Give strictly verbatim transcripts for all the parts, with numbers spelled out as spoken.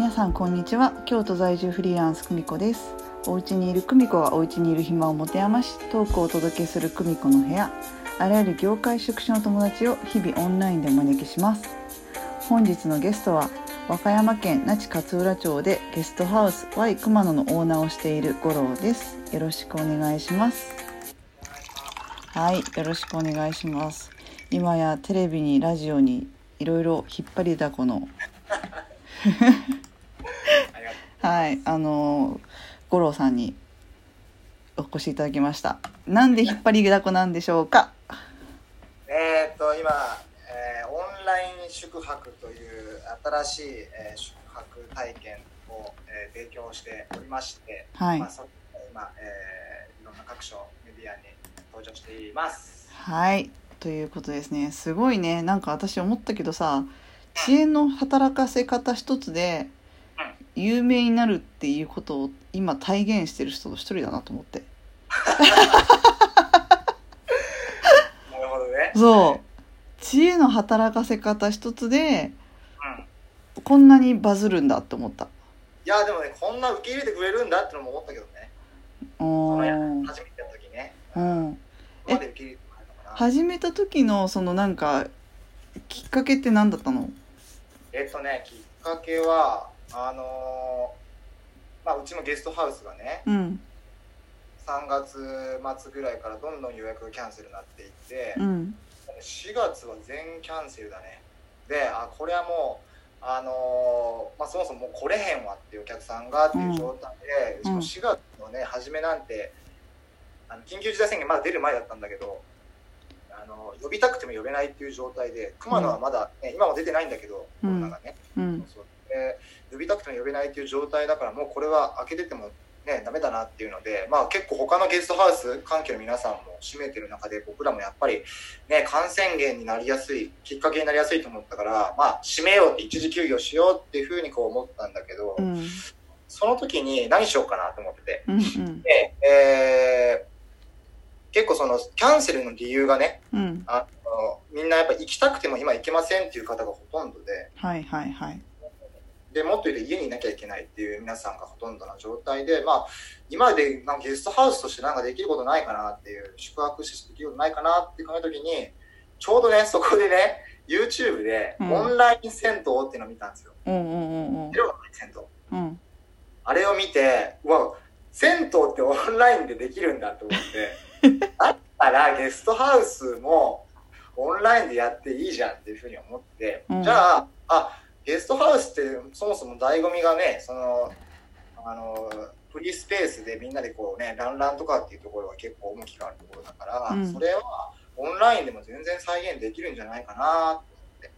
皆さんこんにちは。京都在住フリーランス久美子です。お家にいる久美子がお家にいる暇を持て余しトークをお届けする久美子の部屋。あらゆる業界職種の友達を日々オンラインでお招きします。本日のゲストは和歌山県那智勝浦町でゲストハウスWhyKumanoのオーナーをしている五郎です。よろしくお願いします。はい、よろしくお願いします。今やテレビにラジオにいろいろ引っ張りだこのはい、あの五郎さんにお越しいただきました。なんで引っ張りだこなんでしょうか？えーっと今、えー、オンライン宿泊という新しい、えー、宿泊体験を、えー、提供しておりまして、はいまあ、そ今、えー、いろんな各所メディアに登場しています。はいということですね。すごいね。なんか私思ったけどさ、知恵の働かせ方一つで有名になるっていうことを今体現してる人の一人だなと思ってなるほどね。そう知恵の働かせ方一つで、うん、こんなにバズるんだって思った。いやでもね、こんな受け入れてくれるんだってのも思ったけどね。おー初めての時ね、うん、え受け入れてくれるのかな。始めた時のそのなんかきっかけって何だったの？えっとねきっかけはあのーまあ、うちのゲストハウスがね、うん、さんがつまつぐらいからどんどん予約がキャンセルになっていって、うん、しがつは全キャンセルだね。であこれはもう、あのーまあ、そもそももう来れへんわっていうお客さんがっていう状態で、うん、しがつのね初めなんてあの緊急事態宣言まだ出る前だったんだけど、あの呼びたくても呼べないっていう状態で、熊野はまだ、ね、今も出てないんだけど、コロナがね、うんそうそうで呼びたくても呼べないっていう状態だから、もうこれは開けててもねダメだなっていうので、まあ結構他のゲストハウス関係の皆さんも占めてる中で、僕らもやっぱりね感染源になりやすいきっかけになりやすいと思ったから、まあ閉めようって一時休業しようっていうふうにこう思ったんだけど、うん、その時に何しようかなと思ってて、うんうん、で、えー、結構そのキャンセルの理由がね、うん、あのみんなやっぱ行きたくても今行けませんっていう方がほとんどで、はいはいはい。でもっと言うと家にいなきゃいけないっていう皆さんがほとんどな状態で、まあ今でなんかゲストハウスとしてなんかできることないかなっていう、宿泊施設できることないかなって考えた時に、ちょうどねそこでね YouTube でオンライン銭湯っていうのを見たんですよ。うんうんうんうん。銭湯。うん。あれを見て、うわ銭湯ってオンラインでできるんだと思って、だったらゲストハウスもオンラインでやっていいじゃんっていうふうに思って、うん、じゃああゲストハウスってそもそも醍醐味がね、そのあのフリースペースでみんなでこうねランランとかっていうところは結構重きがあるところだから、うん、それはオンラインでも全然再現できるんじゃないかなって。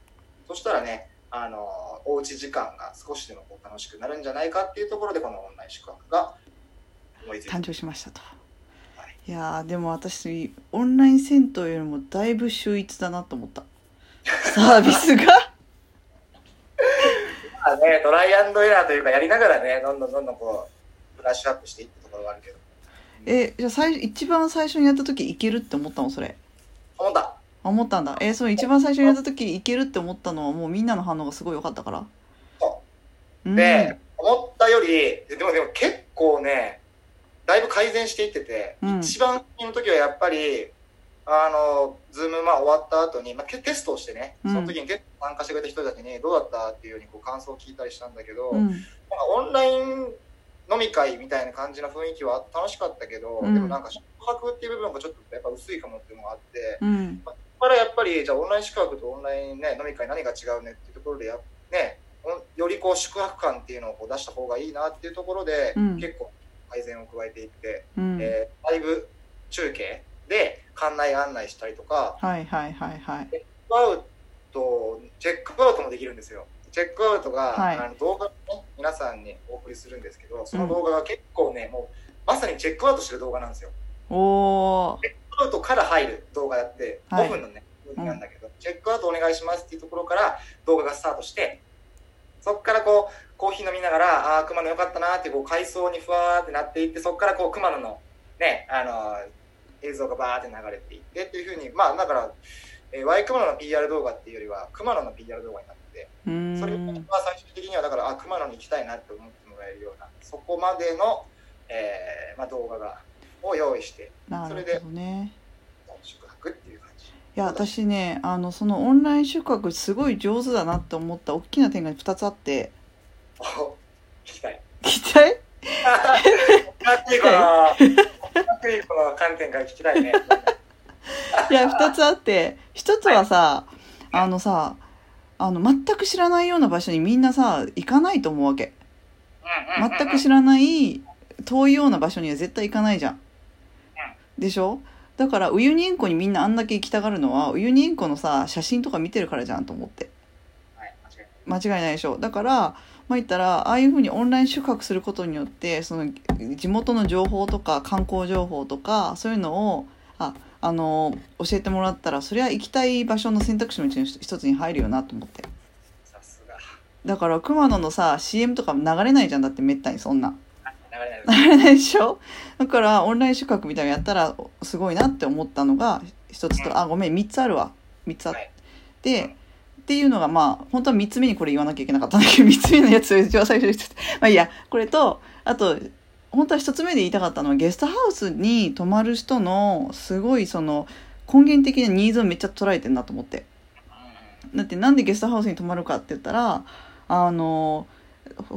そしたらねあのおうち時間が少しでもこう楽しくなるんじゃないかっていうところで、このオンライン宿泊が思いついて誕生しましたと、はい、いやでも私オンライン銭湯よりもだいぶ秀逸だなと思った。サービスがあね、トライアンドエラーというかやりながらね、どんどんどんどんこうブラッシュアップしていったところがあるけど、えじゃあ最一番最初にやった時いけるって思ったの？それ思った思ったんだ。えその一番最初にやった時いけるって思ったのはもうみんなの反応がすごい良かったからそう、うん、で思ったよりでもでも結構ねだいぶ改善していってて、うん、一番の時はやっぱりあのズームまあ終わった後に、まあ、テストをしてね、その時にテスト参加してくれた人たちにどうだったっていうようにこう感想を聞いたりしたんだけど、うん、なんかオンライン飲み会みたいな感じの雰囲気は楽しかったけど、うん、でもなんか宿泊っていう部分がちょっとやっぱ薄いかもっていうのがあって、うんまあ、これやっぱりじゃあオンライン宿泊とオンライン、ね、飲み会何が違うねっていうところでや、ね、よりこう宿泊感っていうのをこう出した方がいいなっていうところで、うん、結構改善を加えていって、うんえー、ライブ中継で館内案内したりとか、はいはいはいはい、チェックアウトチェックアウトもできるんですよ。チェックアウトが、はい、あの動画を、ね、皆さんにお送りするんですけど、その動画が結構ね、うん、もうまさにチェックアウトしてる動画なんですよ。おチェックアウトから入る動画やってごふんのね、はい、なんだけど、うん、チェックアウトお願いしますっていうところから動画がスタートして、そっからこうコーヒー飲みながらあー熊野よかったなーってこう階層にふわーってなっていって、そっからこう熊野のねあのー映像がバーって流れていってっていう風に、まあだから、えー、WhyKumanoの ピーアール 動画っていうよりは熊野の ピーアール 動画になって、それが最終的ににはだからあ熊野に行きたいなって思ってもらえるようなそこまでの、えーまあ、動画がを用意して、ね、それで宿泊っていう感じ。いや私ねあのそのオンライン宿泊すごい上手だなって思った大きな点がふたつあって聞きたい聞きたいかっこいいこのかっこいいこの観点から聞きたいねいやふたつあってひとつはさ、はい、あのさあの全く知らないような場所にみんなさ行かないと思うわけ、うんうんうんうん、全く知らない遠いような場所には絶対行かないじゃん、うん、でしょ。だからウユニ塩湖にみんなあんだけ行きたがるのはウユニ塩湖のさ写真とか見てるからじゃんと思って、はい、間違いない間違いないでしょ。だからまあ言ったらああいう風にオンライン宿泊することによってその地元の情報とか観光情報とかそういうのをああの教えてもらったらそりゃ行きたい場所の選択肢のうちの一つに入るよなと思って。さすがだから熊野のさ シーエム とか流れないじゃんだってめったにそんな流れないでしょ。だからオンライン宿泊みたいなのやったらすごいなって思ったのが一つとあごめんみっつあるわみっつあって、はい、っていうのがまあ本当はみっつめにこれ言わなきゃいけなかったんだけどみっつめのやつを一番最初に言ってまあいいやこれとあと本当は一つ目で言いたかったのはゲストハウスに泊まる人のすごいその根源的なニーズをめっちゃ捉えてんなと思って。だってなんでゲストハウスに泊まるかって言ったらあの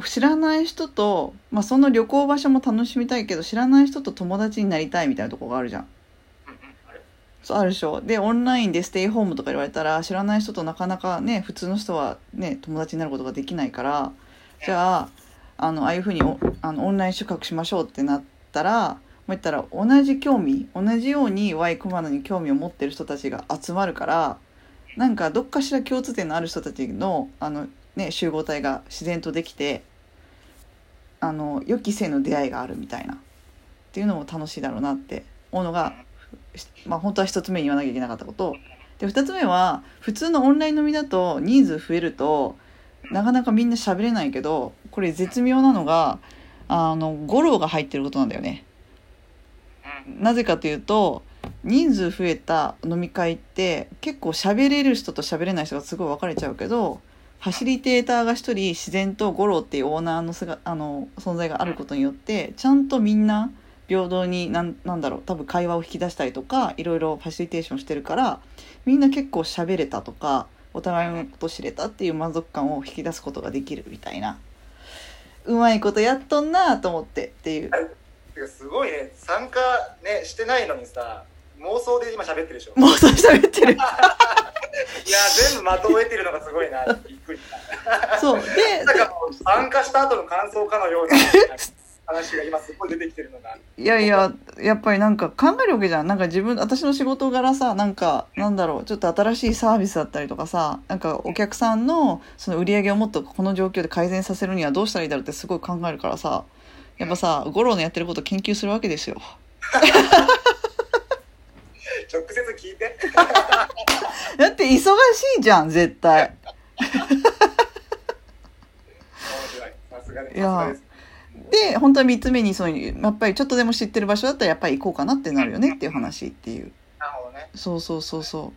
知らない人と、まあ、その旅行場所も楽しみたいけど知らない人と友達になりたいみたいなとこがあるじゃん。そうあるでしょ。でオンラインでステイホームとか言われたら知らない人となかなかね普通の人はね友達になることができないからじゃああのああいうふうにおあのオンライン宿泊しましょうってなったらもう言ったら同じ興味同じように WhyKumano に興味を持ってる人たちが集まるからなんかどっかしら共通点のある人たちのあの、ね、集合体が自然とできてあの予期せぬ出会いがあるみたいなっていうのも楽しいだろうなって思うのが、まあ、本当は一つ目に言わなきゃいけなかったことでふたつめは普通のオンライン飲みだと人数増えるとなかなかみんな喋れないけどこれ絶妙なのがあの語呂が入ってることなんだよね。なぜかというと人数増えた飲み会って結構喋れる人と喋れない人がすごい分かれちゃうけどファシリテーターが一人自然と語呂っていうオーナーのすがあの存在があることによってちゃんとみんな平等になんなんだろう多分会話を引き出したりとかいろいろファシリテーションしてるからみんな結構喋れたとかお互いのこと知れたっていう満足感を引き出すことができるみたいなうまいことやっとんなと思ってっていうすごいね参加ねしてないのにさ妄想で今喋ってるでしょ。妄想喋ってるいや全部まとえてるのがすごいなびっくりそうでなんかもう参加した後の感想かのような話が今すごい出てきてるのがいやいややっぱりなんか考えるわけじゃん。なんか自分私の仕事柄さなんかなんだろうちょっと新しいサービスだったりとかさなんかお客さんのその売り上げをもっとこの状況で改善させるにはどうしたらいいだろうってすごい考えるからさやっぱさゴロのやってることを研究するわけですよ直接聞いてだって忙しいじゃん絶対さすがです。いやで本当はみっつめにそういうやっぱりちょっとでも知ってる場所だったらやっぱり行こうかなってなるよねっていう話っていう。なるほどね。そうそうそうそ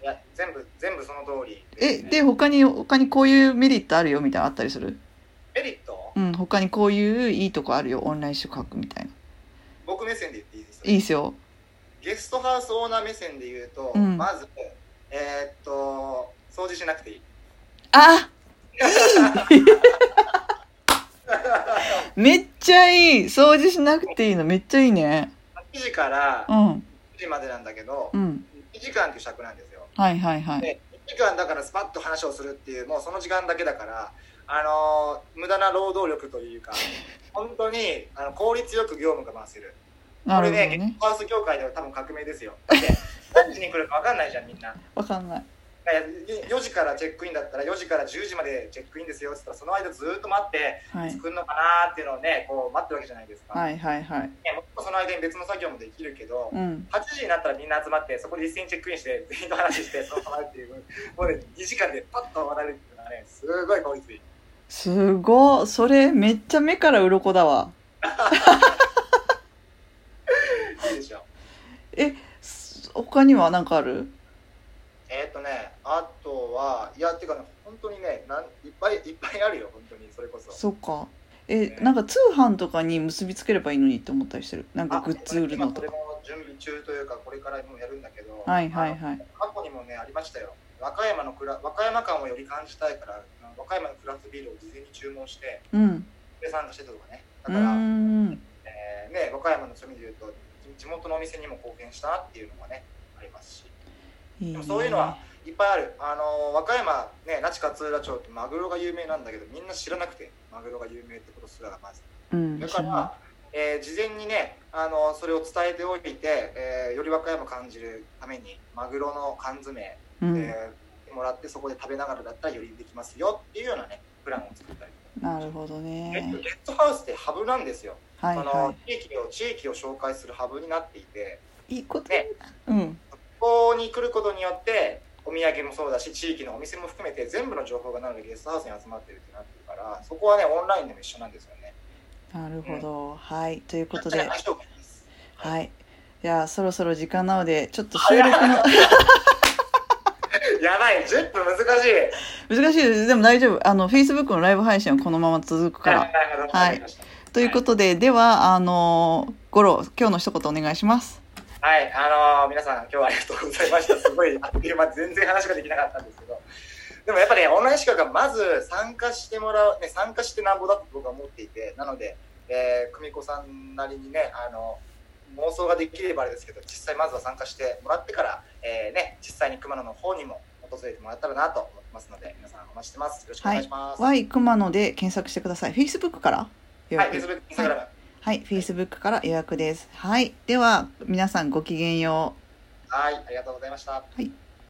う。いや全部全部その通りですね。えで他に他にこういうメリットあるよみたいなのあったりする？メリット？うん他にこういういいとこあるよオンライン宿泊みたいな。僕目線で言っていいですか？いいですよ。ゲストハウスオーナー目線で言うと、うん、まずえー、っと掃除しなくていい。あいい。めっちゃいい掃除しなくていいのめっちゃいいね。はちじからくじまでなんだけど、うん、にじかんっていう尺なんですよ。はいはいはい。でにじかんだからスパッと話をするっていうもうその時間だけだからあのー、無駄な労働力というか本当にあの効率よく業務が回せる。なるほどね。これねゲストハウス業界では多分革命ですよ。だって何時に来るか分かんないじゃんみんな。分かんない。よじからチェックインだったらよじからじゅうじまでチェックインですよって言ったらその間ずっと待って作るのかなっていうのをねこう待ってるわけじゃないですか。はいはいはい。その間に別の作業もできるけど、うん、はちじになったらみんな集まってそこで一斉にチェックインして全員と話してそのままっていうもうねにじかんでパッと終わられるっていうのはねすごい効率いい。すごいそれめっちゃ目から鱗だわいいでしょ。え他には何かある？えーっとね、あとはいやてかね本当にねなんいっぱいいっぱいあるよ本当に。それこそそうか、え、ね、なんか通販とかに結びつければいいのにって思ったりしてる。なんかグッズ売るのとか。今これも準備中というかこれからもやるんだけど、はいはいはい、過去にもねありましたよ。和歌山のクラ和歌山感をより感じたいから和歌山のクラフトビールを事前に注文して、うん、参加してたとかね。だから、うん、えー、ね、和歌山の趣味でいうと地元のお店にも貢献したっていうのがねありますし、いい、ね、でもそういうのはいっぱいある。あの和歌山ね、那智勝浦町ってマグロが有名なんだけど、みんな知らなくてマグロが有名ってことすらがまず、うん、だから、えー、事前にね、あのそれを伝えておいて、えー、より和歌山感じるためにマグロの缶詰で、うん、えー、もらって、そこで食べながらだったらよりできますよっていうようなねプランを作ったり。なるほどね。ゲストハウスってハブなんですよ。はいはい、その地域を地域を紹介するハブになっていて、いいことね。うん。ここに来ることによってお土産もそうだし、地域のお店も含めて全部の情報がなのでゲストハウスに集まってるってなってるから、そこはねオンラインでも一緒なんですよね。なるほど。うん、はい。ということで、はい。はい。じゃあそろそろ時間なのでちょっと収録のやばい、じゅっぷん難しい難しいです。でも大丈夫、あの Facebook のライブ配信はこのまま続くから、はい、はい、ということで、はい、ではあのゴロ今日の一言お願いします。はい、あのー、皆さん今日はありがとうございました。すごいあっという間全然話ができなかったんですけど、でもやっぱり、ね、オンライン資格はまず参加してもらう、ね、参加してなんぼだと僕は思っていて、なので、えー、久美子さんなりにね、あの妄想ができればあれですけど、実際まずは参加してもらってから、えーね、実際に熊野の方にも訪れてもらったらなと思ってますので、皆さんお待ちしてます。よろしくお願いします。はい、ワイ くまので検索してください。Facebook から予約、はい、Facebook、Instagram、はい、はい、Facebook から予約です。はい、では皆さんごきげんよう。はい、ありがとうございました。はい。